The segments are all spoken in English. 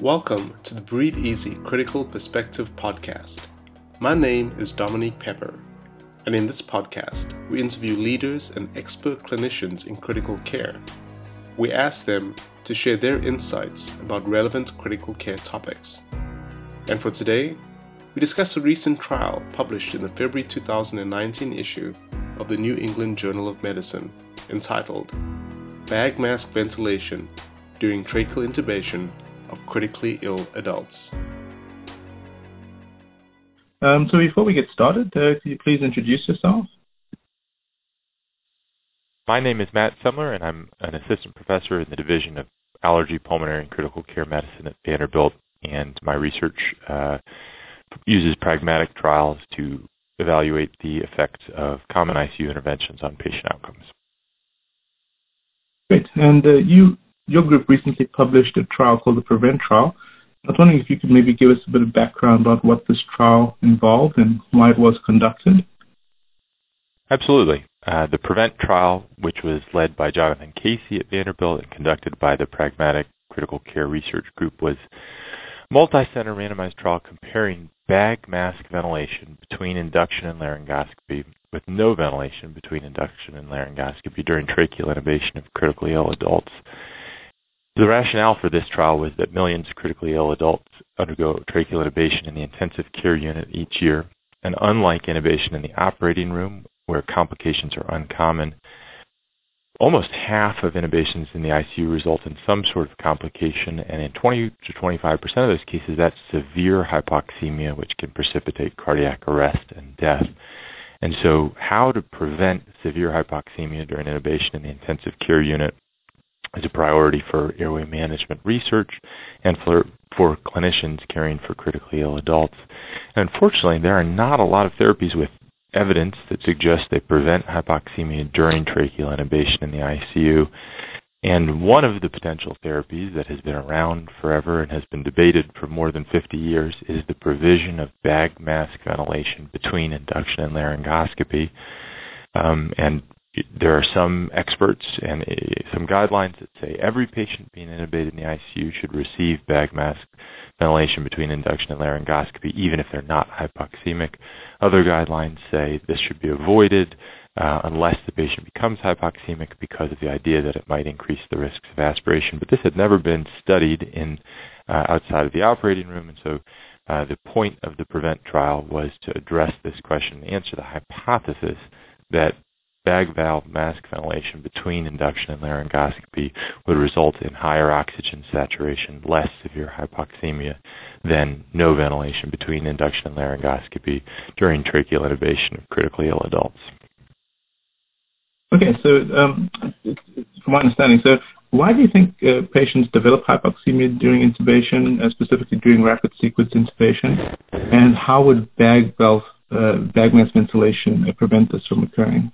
Welcome to the Breathe Easy Critical Perspective podcast. My name is Dominique Pepper, and in this podcast, we interview leaders and expert clinicians in critical care. We ask them to share their insights about relevant critical care topics. And for today, we discuss a recent trial published in the February 2019 issue of the New England Journal of Medicine entitled Bag Mask Ventilation During Tracheal Intubation of Critically Ill Adults. So before we get started, could you please introduce yourself? My name is Matt Semler, and I'm an assistant professor in the Division of Allergy, Pulmonary, and Critical Care Medicine at Vanderbilt, and my research uses pragmatic trials to evaluate the effects of common ICU interventions on patient outcomes. Great. And your group recently published a trial called the PREVENT trial. I was wondering if you could maybe give us a bit of background about what this trial involved and why it was conducted. Absolutely. The PREVENT trial, which was led by Jonathan Casey at Vanderbilt and conducted by the Pragmatic Critical Care Research Group, was a multi-center randomized trial comparing bag mask ventilation between induction and laryngoscopy with no ventilation between induction and laryngoscopy during tracheal intubation of critically ill adults. The rationale for this trial was that millions of critically ill adults undergo tracheal intubation in the intensive care unit each year, and unlike intubation in the operating room, where complications are uncommon, almost half of intubations in the ICU result in some sort of complication, and in 20 to 25% of those cases, that's severe hypoxemia, which can precipitate cardiac arrest and death. And so how to prevent severe hypoxemia during intubation in the intensive care unit is a priority for airway management research and for clinicians caring for critically ill adults. And unfortunately, there are not a lot of therapies with evidence that suggests they prevent hypoxemia during tracheal intubation in the ICU. And one of the potential therapies that has been around forever and has been debated for more than 50 years is the provision of bag mask ventilation between induction and laryngoscopy. And there are some experts and some guidelines that say every patient being intubated in the ICU should receive bag mask ventilation between induction and laryngoscopy, even if they're not hypoxemic. Other guidelines say this should be avoided unless the patient becomes hypoxemic because of the idea that it might increase the risks of aspiration. But this had never been studied in outside of the operating room, and so the point of the PREVENT trial was to address this question and answer the hypothesis that bag valve mask ventilation between induction and laryngoscopy would result in higher oxygen saturation, less severe hypoxemia than no ventilation between induction and laryngoscopy during tracheal intubation of critically ill adults. Okay, so from my understanding, so why do you think patients develop hypoxemia during intubation, specifically during rapid sequence intubation, and how would bag mask ventilation prevent this from occurring?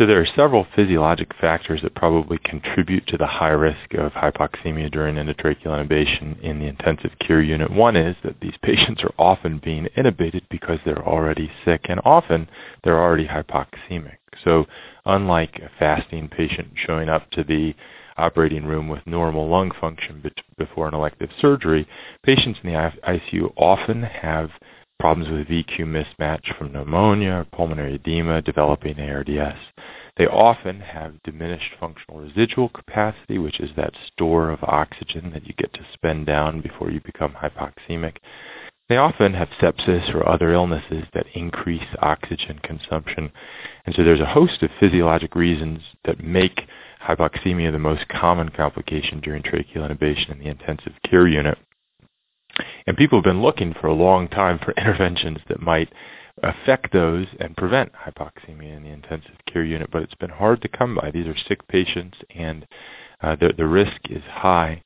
So there are several physiologic factors that probably contribute to the high risk of hypoxemia during endotracheal intubation in the intensive care unit. One is that these patients are often being intubated because they're already sick, and often they're already hypoxemic. So unlike a fasting patient showing up to the operating room with normal lung function before an elective surgery, patients in the ICU often have problems with VQ mismatch from pneumonia, pulmonary edema, developing ARDS. They often have diminished functional residual capacity, which is that store of oxygen that you get to spend down before you become hypoxemic. They often have sepsis or other illnesses that increase oxygen consumption. And so there's a host of physiologic reasons that make hypoxemia the most common complication during tracheal intubation in the intensive care unit. And people have been looking for a long time for interventions that might affect those and prevent hypoxemia in the intensive care unit, but it's been hard to come by. These are sick patients, and the risk is high.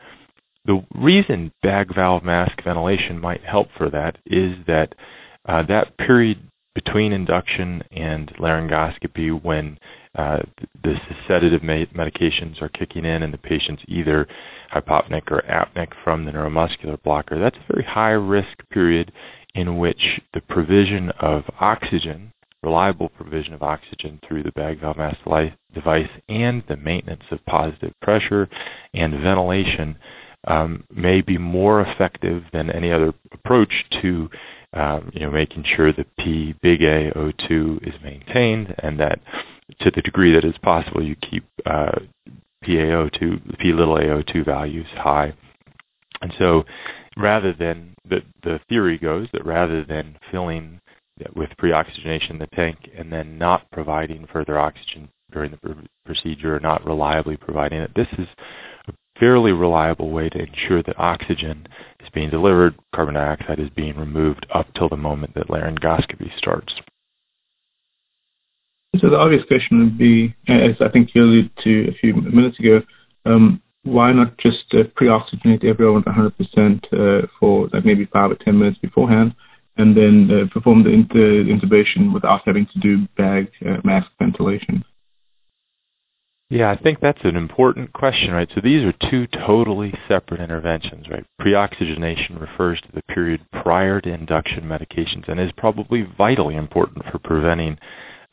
The reason bag valve mask ventilation might help for that is that that period between induction and laryngoscopy when the sedative medications are kicking in and the patient's either hypopneic or apneic from the neuromuscular blocker, that's a very high-risk period in which the provision of oxygen, reliable provision of oxygen through the bag valve mask device and the maintenance of positive pressure and ventilation may be more effective than any other approach to making sure that PAO2 is maintained, and that to the degree that it's possible, you keep PAO2 values high. And so rather than, the theory goes that rather than filling with pre-oxygenation the tank and then not providing further oxygen during the procedure, or not reliably providing it, this is a fairly reliable way to ensure that oxygen is being delivered, carbon dioxide is being removed up till the moment that laryngoscopy starts. So the obvious question would be, as I think you alluded to a few minutes ago, why not just pre-oxygenate everyone 100% for like maybe 5 or 10 minutes beforehand, and then perform the intubation without having to do bag mask ventilation? Yeah, I think that's an important question, right? So these are two totally separate interventions, right? Pre-oxygenation refers to the period prior to induction medications and is probably vitally important for preventing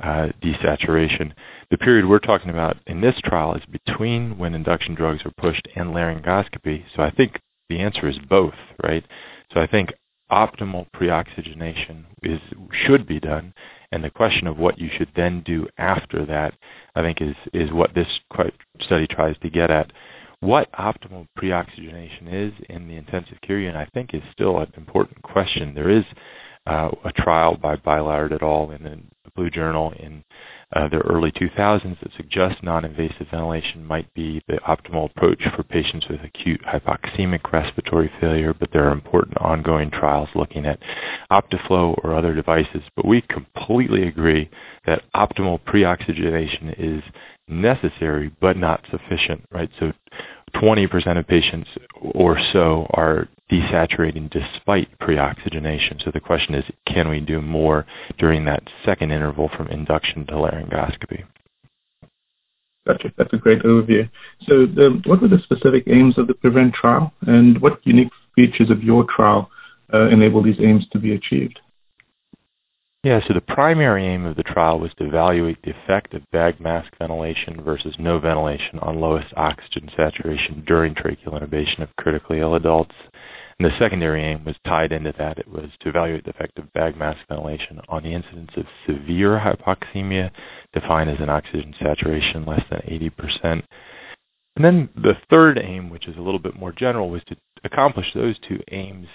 desaturation. The period we're talking about in this trial is between when induction drugs are pushed and laryngoscopy. So I think the answer is both, right? So I think optimal pre-oxygenation should be done, and the question of what you should then do after that, I think, is what this study tries to get at. What optimal pre-oxygenation is in the intensive care unit, I think, is still an important question. There is a trial by Billard et al. In the Blue Journal in the early 2000s that suggests non-invasive ventilation might be the optimal approach for patients with acute hypoxemic respiratory failure, but there are important ongoing trials looking at OptiFlow or other devices. But we completely agree that optimal pre-oxygenation is necessary but not sufficient, right? So 20% of patients or so are desaturating despite pre-oxygenation. So the question is, can we do more during that second interval from induction to laryngoscopy? Gotcha. That's a great overview. So what were the specific aims of the PREVENT trial, and what unique features of your trial enable these aims to be achieved? Yeah, so the primary aim of the trial was to evaluate the effect of bag mask ventilation versus no ventilation on lowest oxygen saturation during tracheal intubation of critically ill adults. And the secondary aim was tied into that. It was to evaluate the effect of bag mask ventilation on the incidence of severe hypoxemia, defined as an oxygen saturation less than 80%. And then the third aim, which is a little bit more general, was to accomplish those two aims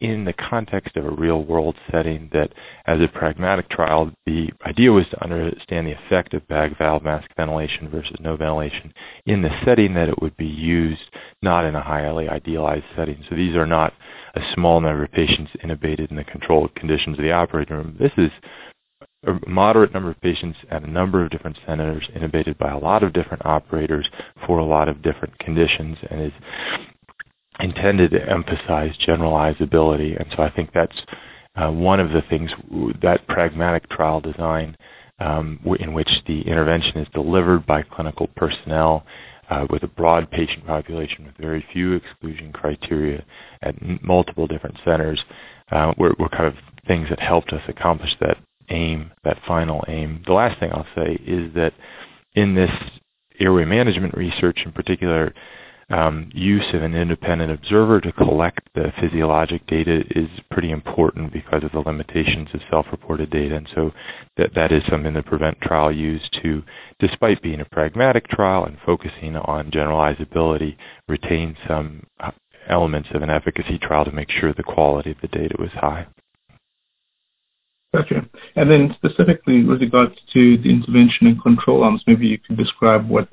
in the context of a real-world setting. That, as a pragmatic trial, the idea was to understand the effect of bag valve mask ventilation versus no ventilation in the setting that it would be used, not in a highly idealized setting. So these are not a small number of patients intubated in the controlled conditions of the operating room. This is a moderate number of patients at a number of different centers, intubated by a lot of different operators for a lot of different conditions, and is intended to emphasize generalizability. And so I think that's one of the things that pragmatic trial design, in which the intervention is delivered by clinical personnel with a broad patient population with very few exclusion criteria at multiple different centers, were kind of things that helped us accomplish that aim, that final aim. The last thing I'll say is that in this airway management research in particular, use of an independent observer to collect the physiologic data is pretty important because of the limitations of self-reported data. And so that is something the PREVENT trial used to, despite being a pragmatic trial and focusing on generalizability, retain some elements of an efficacy trial to make sure the quality of the data was high. Gotcha. And then specifically with regards to the intervention and control arms, maybe you could describe what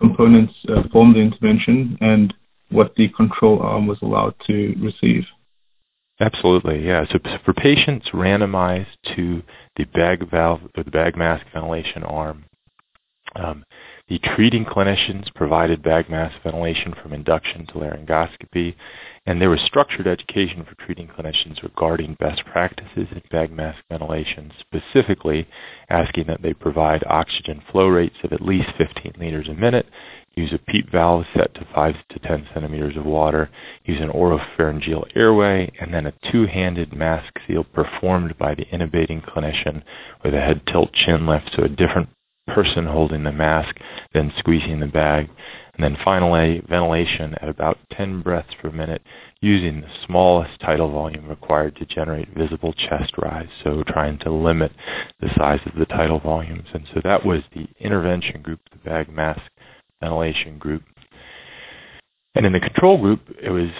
components formed the intervention and what the control arm was allowed to receive. Absolutely, yeah. So for patients randomized to the bag valve or the bag mask ventilation arm, the treating clinicians provided bag mask ventilation from induction to laryngoscopy, and there was structured education for treating clinicians regarding best practices in bag mask ventilation, specifically asking that they provide oxygen flow rates of at least 15 liters a minute, use a PEEP valve set to 5 to 10 centimeters of water, use an oropharyngeal airway, and then a two-handed mask seal performed by the intubating clinician with a head tilt chin lift, so a different person holding the mask, then squeezing the bag. And then finally, ventilation at about 10 breaths per minute using the smallest tidal volume required to generate visible chest rise, so trying to limit the size of the tidal volumes. And so that was the intervention group, the bag mask ventilation group. And in the control group, it was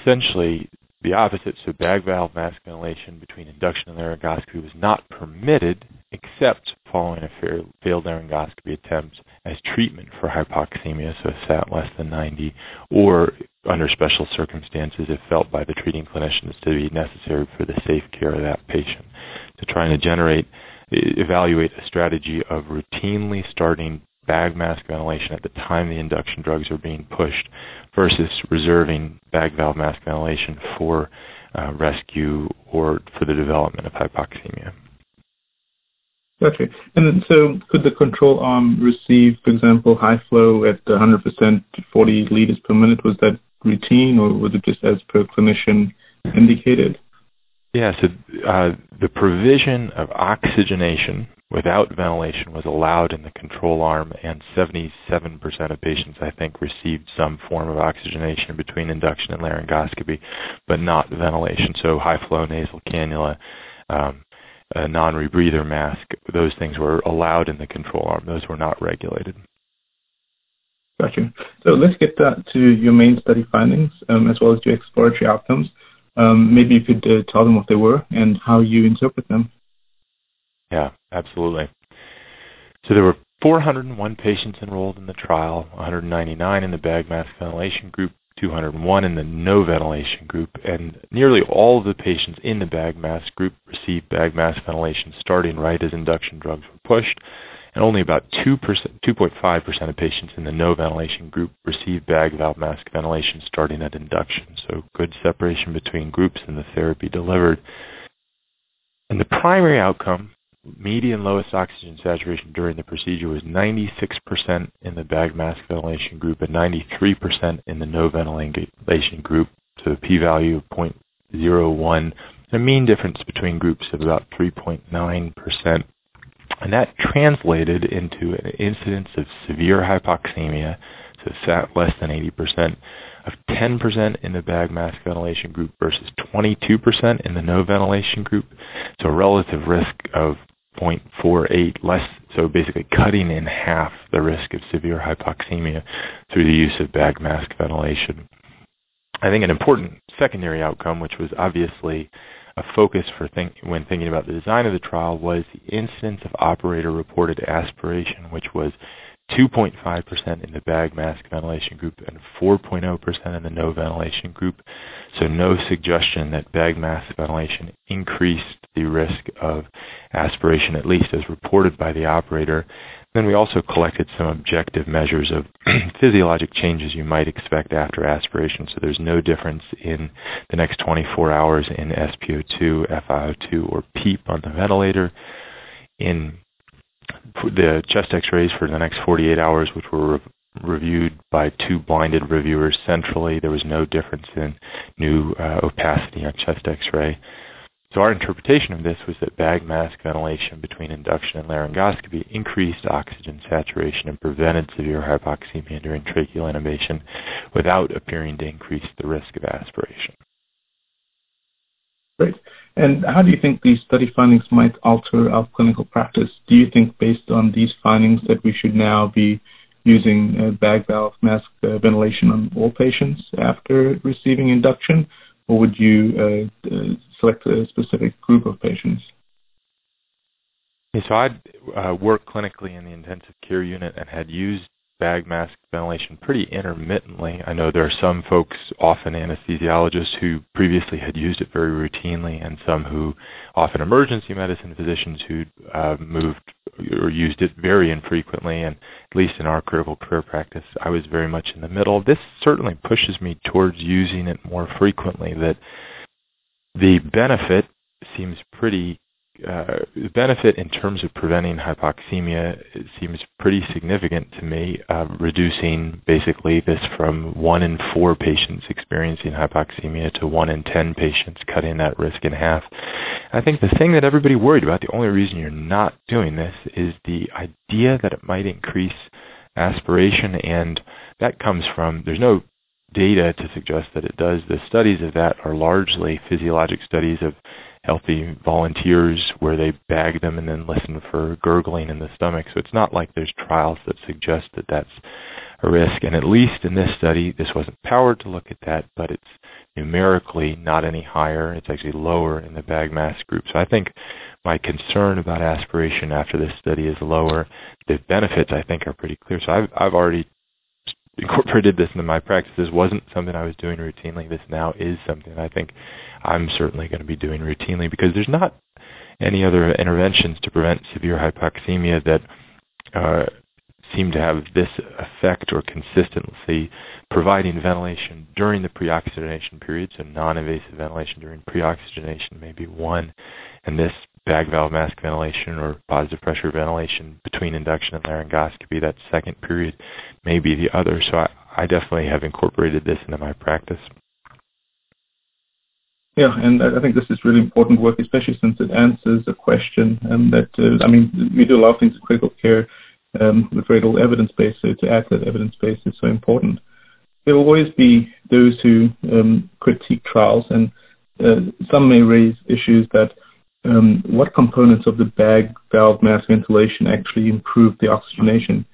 essentially the opposite, so bag valve mask ventilation between induction and laryngoscopy was not permitted except following a failed laryngoscopy attempt as treatment for hypoxemia, so SAT less than 90, or under special circumstances if felt by the treating clinicians to be necessary for the safe care of that patient. So trying to evaluate a strategy of routinely starting bag mask ventilation at the time the induction drugs are being pushed versus reserving bag valve mask ventilation for rescue or for the development of hypoxemia. Okay. And so could the control arm receive, for example, high flow at 100%, 40 liters per minute? Was that routine or was it just as per clinician indicated? Yeah, so the provision of oxygenation without ventilation was allowed in the control arm, and 77% of patients, I think, received some form of oxygenation between induction and laryngoscopy, but not ventilation. So high-flow nasal cannula, a non-rebreather mask, those things were allowed in the control arm. Those were not regulated. Gotcha. So let's get to your main study findings as well as your exploratory outcomes. Maybe you could tell them what they were and how you interpret them. Yeah, absolutely. So there were 401 patients enrolled in the trial, 199 in the bag mask ventilation group, 201 in the no ventilation group, and nearly all of the patients in the bag mask group received bag mask ventilation starting right as induction drugs were pushed, and only about 2.5% of patients in the no ventilation group received bag valve mask ventilation starting at induction. So good separation between groups and the therapy delivered. And the primary outcome, median lowest oxygen saturation during the procedure, was 96% in the bag mask ventilation group and 93% in the no ventilation group, to a p-value of 0.01, and a mean difference between groups of about 3.9%. And that translated into an incidence of severe hypoxemia, so SAT less than 80%, of 10% in the bag mask ventilation group versus 22% in the no ventilation group. So relative risk of 0.48, less, so basically cutting in half the risk of severe hypoxemia through the use of bag mask ventilation. I think an important secondary outcome, which was obviously a focus for when thinking about the design of the trial, was the incidence of operator-reported aspiration, which was 2.5% in the bag mask ventilation group and 4.0% in the no ventilation group. So no suggestion that bag mask ventilation increased the risk of aspiration, at least as reported by the operator. Then we also collected some objective measures of physiologic changes you might expect after aspiration. So there's no difference in the next 24 hours in SpO2, FiO2, or PEEP on the ventilator. In the chest x-rays for the next 48 hours, which were reviewed by two blinded reviewers centrally, there was no difference in new opacity on chest x-ray. So our interpretation of this was that bag mask ventilation between induction and laryngoscopy increased oxygen saturation and prevented severe hypoxemia during tracheal intubation without appearing to increase the risk of aspiration. Great. And how do you think these study findings might alter our clinical practice? Do you think based on these findings that we should now be using bag valve mask ventilation on all patients after receiving induction? Or would you select a specific group of patients? Yeah, so I'd worked clinically in the intensive care unit and had used bag mask ventilation pretty intermittently. I know there are some folks, often anesthesiologists, who previously had used it very routinely, and some who, often emergency medicine physicians, who moved or used it very infrequently. And at least in our critical care practice, I was very much in the middle. This certainly pushes me towards using it more frequently. That the benefit seems pretty. The benefit in terms of preventing hypoxemia seems pretty significant to me, reducing basically this from 1 in 4 patients experiencing hypoxemia to 1 in 10 patients, cutting that risk in half. I think the thing that everybody worried about, the only reason you're not doing this, is the idea that it might increase aspiration, and that comes from, there's no data to suggest that it does. The studies of that are largely physiologic studies of healthy volunteers where they bag them and then listen for gurgling in the stomach. So it's not like there's trials that suggest that that's a risk. And at least in this study, this wasn't powered to look at that, but it's numerically not any higher. It's actually lower in the bag mask group. So I think my concern about aspiration after this study is lower. The benefits, I think, are pretty clear. So I've already incorporated this into my practice. This wasn't something I was doing routinely. This now is something I think I'm certainly going to be doing routinely, because there's not any other interventions to prevent severe hypoxemia that seem to have this effect or consistency, providing ventilation during the pre-oxygenation period. So non-invasive ventilation during pre-oxygenation may be one, and this bag valve mask ventilation or positive pressure ventilation between induction and laryngoscopy, that second period, may be the other. So I definitely have incorporated this into my practice. Yeah, and I think this is really important work, especially since it answers a question. And that, I mean, we do a lot of things in critical care with very little evidence base, so to add that evidence base is so important. There will always be those who critique trials, and some may raise issues that what components of the bag valve mask ventilation actually improved the oxygenation?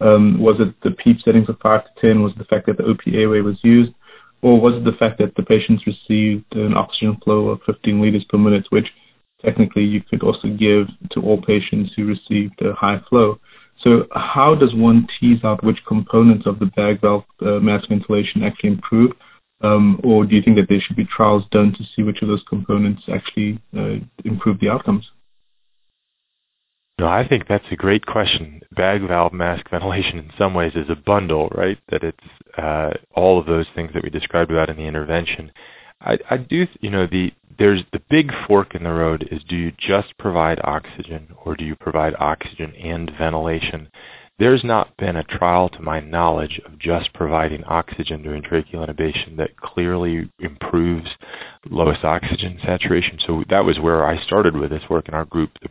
Was it the PEEP settings of 5 to 10? Was it the fact that the OP airway was used? Or was it the fact that the patients received an oxygen flow of 15 liters per minute, which technically you could also give to all patients who received a high flow? So how does one tease out which components of the bag valve mask ventilation actually improved? Or do you think that there should be trials done to see which of those components actually improve the outcomes? No, I think that's a great question. Bag valve mask ventilation in some ways is a bundle, right? That it's all of those things that we described about in the intervention. I do, you know, there's the big fork in the road is, do you just provide oxygen, or do you provide oxygen and ventilation? There's not been a trial, to my knowledge, of just providing oxygen during tracheal intubation that clearly improves lowest oxygen saturation. So that was where I started with this work in our group. The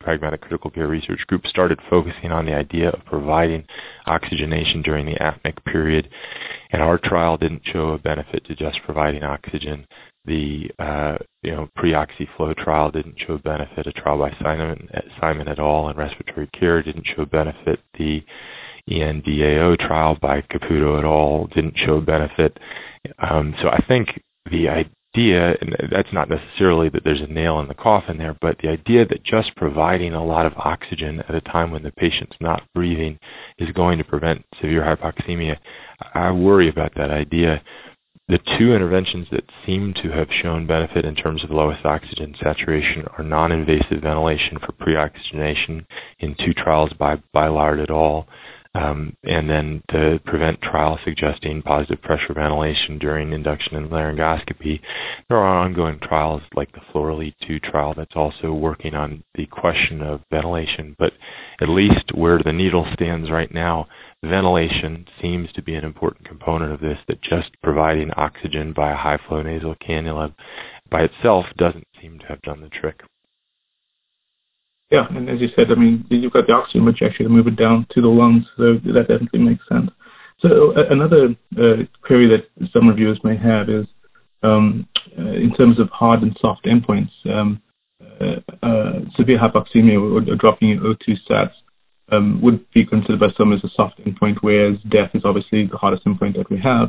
Pragmatic Critical Care Research Group started focusing on the idea of providing oxygenation during the apneic period, and our trial didn't show a benefit to just providing oxygen. The pre-oxy flow trial didn't show benefit. A trial by Simon et al. In respiratory care didn't show benefit. The ENDAO trial by Caputo et al. Didn't show benefit. So I think the idea, and that's not necessarily that there's a nail in the coffin there, but the idea that just providing a lot of oxygen at a time when the patient's not breathing is going to prevent severe hypoxemia, I worry about that idea. The two interventions that seem to have shown benefit in terms of lowest oxygen saturation are non-invasive ventilation for pre-oxygenation in two trials by Billard et al., and then the PREVENT trial suggesting positive pressure ventilation during induction and laryngoscopy. There are ongoing trials like the FLORALI-2 trial that's also working on the question of ventilation, but at least where the needle stands right now, ventilation seems to be an important component of this, that just providing oxygen by a high-flow nasal cannula by itself doesn't seem to have done the trick. Yeah, and as you said, I mean, you've got the oxygen, which actually move it down to the lungs, so that definitely makes sense. So another query that some reviewers may have is in terms of hard and soft endpoints, severe hypoxemia or dropping in O2 sats would be considered by some as a soft endpoint, whereas death is obviously the hardest endpoint that we have.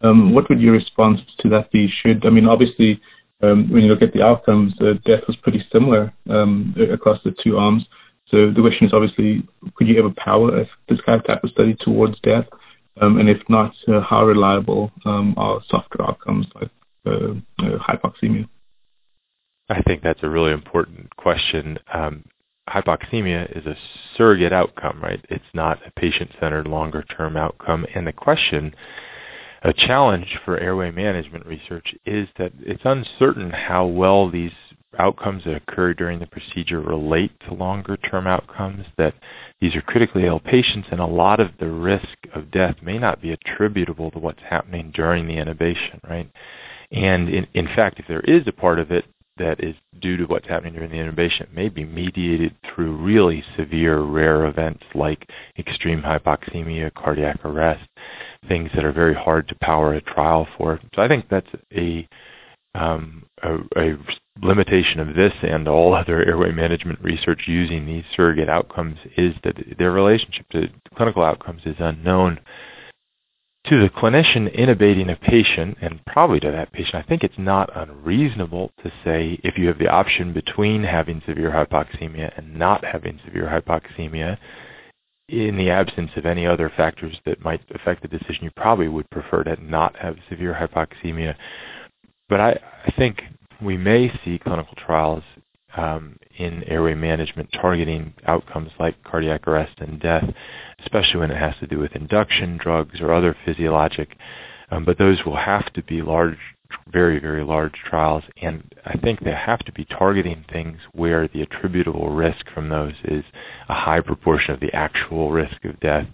What would your response to that be? Should, I mean, obviously, when you look at the outcomes, death was pretty similar across the two arms. So the question is obviously, could you ever power this kind of type of study towards death? And if not, how reliable are softer outcomes like hypoxemia? I think that's a really important question. Hypoxemia is a surrogate outcome, right? It's not a patient-centered, longer-term outcome. And the question, a challenge for airway management research, is that it's uncertain how well these outcomes that occur during the procedure relate to longer-term outcomes, that these are critically ill patients, and a lot of the risk of death may not be attributable to what's happening during the intubation, right? And in fact, if there is a part of it that is due to what's happening during the intubation may be mediated through really severe rare events like extreme hypoxemia, cardiac arrest, things that are very hard to power a trial for. So I think that's a limitation of this and all other airway management research using these surrogate outcomes is that their relationship to clinical outcomes is unknown to the clinician intubating a patient, and probably to that patient. I think it's not unreasonable to say if you have the option between having severe hypoxemia and not having severe hypoxemia, in the absence of any other factors that might affect the decision, you probably would prefer to not have severe hypoxemia. But I think we may see clinical trials in airway management targeting outcomes like cardiac arrest and death, especially when it has to do with induction drugs or other physiologic. But those will have to be large, very, very large trials. And I think they have to be targeting things where the attributable risk from those is a high proportion of the actual risk of death.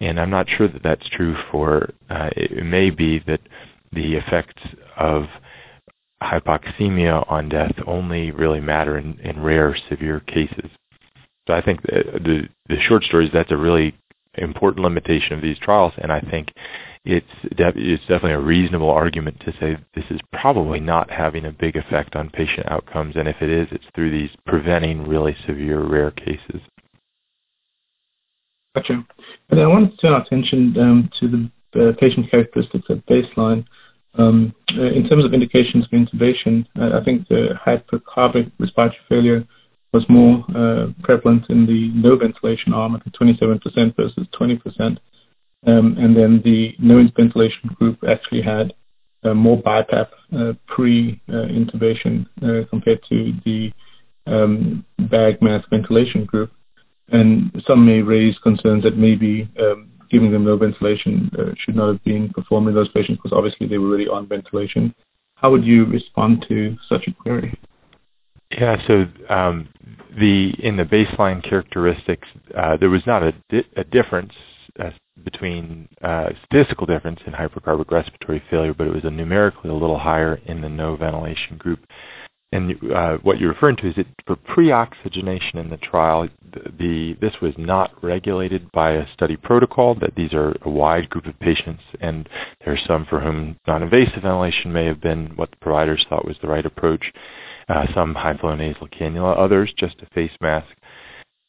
And I'm not sure that that's true for, it may be that the effects of hypoxemia on death only really matter in rare, severe cases. So I think the short story is that's a really important limitation of these trials, and I think it's definitely a reasonable argument to say this is probably not having a big effect on patient outcomes, and if it is, it's through these preventing really severe, rare cases. Gotcha. And I wanted to turn our attention to the patient characteristics at baseline. In terms of indications for intubation, I think the hypercarbic respiratory failure was more prevalent in the no ventilation arm at 27% versus 20%. And then the no ventilation group actually had more BiPAP pre-intubation compared to the bag mask ventilation group. And some may raise concerns that maybe giving them no ventilation should not have been performed in those patients because obviously they were already on ventilation. How would you respond to such a query? Yeah, so in the baseline characteristics, there was not a difference between statistical difference in hypercarbic respiratory failure, but it was numerically a little higher in the no ventilation group. And what you're referring to is that for pre-oxygenation in the trial, this was not regulated by a study protocol, that these are a wide group of patients, and there are some for whom non-invasive ventilation may have been what the providers thought was the right approach, some high-flow nasal cannula, others just a face mask.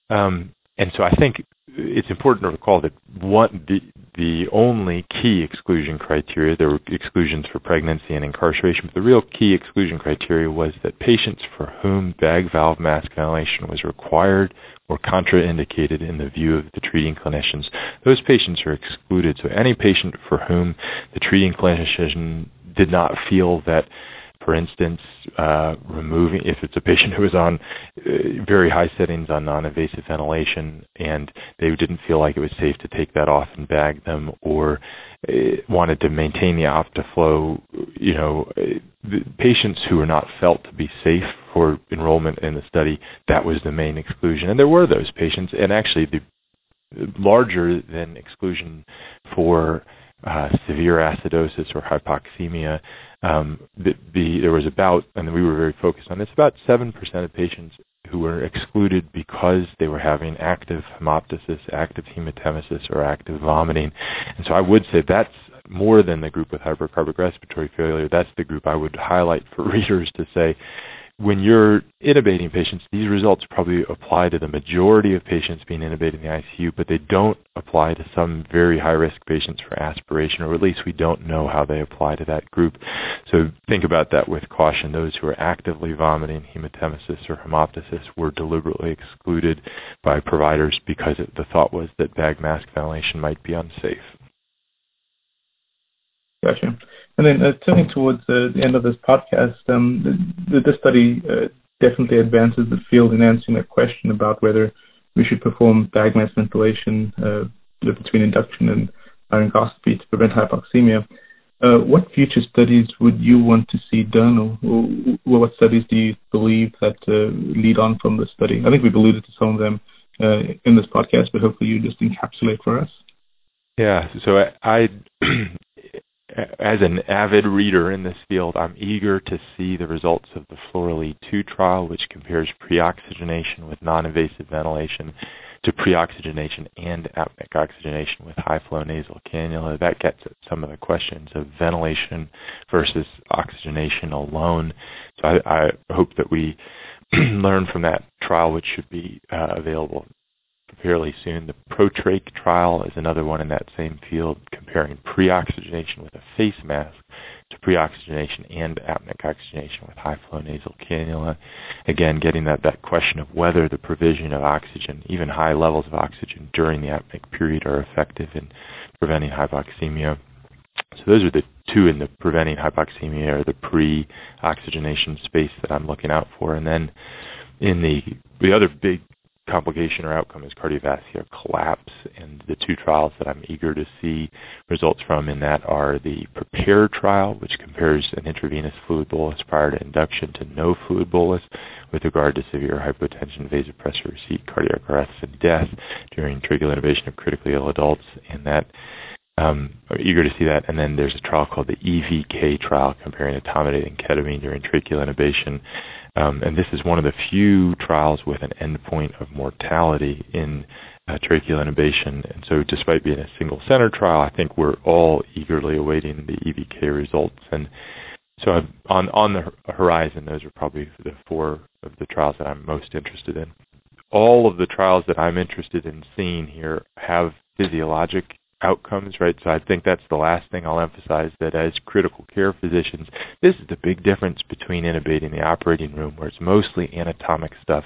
And so I think it's important to recall that the only key exclusion criteria, there were exclusions for pregnancy and incarceration, but the real key exclusion criteria was that patients for whom bag valve mask ventilation was required or contraindicated in the view of the treating clinicians, those patients are excluded. So any patient for whom the treating clinician did not feel that, for instance, removing, if it's a patient who is on very high settings on non-invasive ventilation and they didn't feel like it was safe to take that off and bag them, or wanted to maintain the OptiFlow, the patients who were not felt to be safe for enrollment in the study, that was the main exclusion. And there were those patients, and actually the larger than exclusion for severe acidosis or hypoxemia, there was about, and we were very focused on this, about 7% of patients who were excluded because they were having active hemoptysis, active hematemesis, or active vomiting. And so I would say that's more than the group with hypercarbic respiratory failure. That's the group I would highlight for readers to say, when you're intubating patients, these results probably apply to the majority of patients being intubated in the ICU, but they don't apply to some very high-risk patients for aspiration, or at least we don't know how they apply to that group. So think about that with caution. Those who are actively vomiting hematemesis or hemoptysis were deliberately excluded by providers because the thought was that bag mask ventilation might be unsafe. Gotcha. And then turning towards the end of this podcast, this study definitely advances the field in answering a question about whether we should perform bag mask ventilation between induction and laryngoscopy to prevent hypoxemia. What future studies would you want to see done, or what studies do you believe that lead on from this study? I think we've alluded to some of them in this podcast, but hopefully you just encapsulate for us. Yeah, so I as an avid reader in this field, I'm eager to see the results of the FLORALI-2 trial, which compares pre-oxygenation with non-invasive ventilation to pre-oxygenation and apneic oxygenation with high-flow nasal cannula. That gets at some of the questions of ventilation versus oxygenation alone. So I hope that we learn from that trial, which should be available fairly soon. The PROTRAC trial is another one in that same field, comparing pre-oxygenation with a face mask to pre-oxygenation and apneic oxygenation with high-flow nasal cannula. Again, getting that question of whether the provision of oxygen, even high levels of oxygen during the apneic period, are effective in preventing hypoxemia. So those are the two in the preventing hypoxemia or the pre-oxygenation space that I'm looking out for. And then in the other big complication or outcome is cardiovascular collapse, and the two trials that I'm eager to see results from in that are the PREPARE trial, which compares an intravenous fluid bolus prior to induction to no fluid bolus with regard to severe hypotension, vasopressor receipt, cardiac arrest, and death during tracheal intubation of critically ill adults, and that I'm eager to see that. And then there's a trial called the EVK trial, comparing etomidate and ketamine during tracheal intubation. And this is one of the few trials with an endpoint of mortality in tracheal intubation. And so despite being a single-center trial, I think we're all eagerly awaiting the EVK results. And so on the horizon, those are probably the four of the trials that I'm most interested in. All of the trials that I'm interested in seeing here have physiologic outcomes, right? So I think that's the last thing I'll emphasize, that as critical care physicians, this is the big difference between intubating the operating room, where it's mostly anatomic stuff,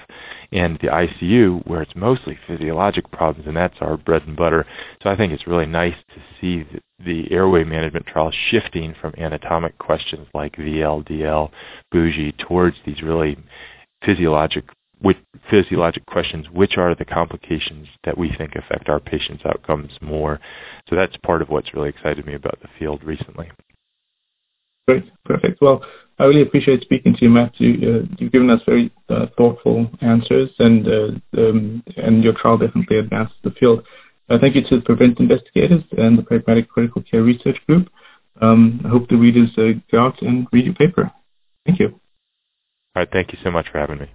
and the ICU, where it's mostly physiologic problems, and that's our bread and butter. So I think it's really nice to see the airway management trial shifting from anatomic questions like VLDL, bougie, towards these really physiologic questions, which are the complications that we think affect our patients' outcomes more. So that's part of what's really excited me about the field recently. Great, perfect. Well, I really appreciate speaking to you, Matt. You've given us very thoughtful answers, and your trial definitely advances the field. Thank you to the PREVENT investigators and the Pragmatic Critical Care Research Group. I hope the readers go out and read your paper. Thank you. All right, thank you so much for having me.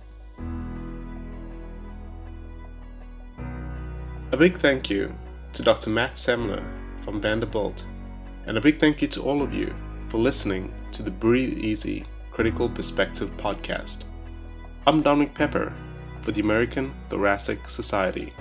A big thank you to Dr. Matt Semler from Vanderbilt, and a big thank you to all of you for listening to the Breathe Easy Critical Perspective podcast. I'm Dominique Pepper for the American Thoracic Society.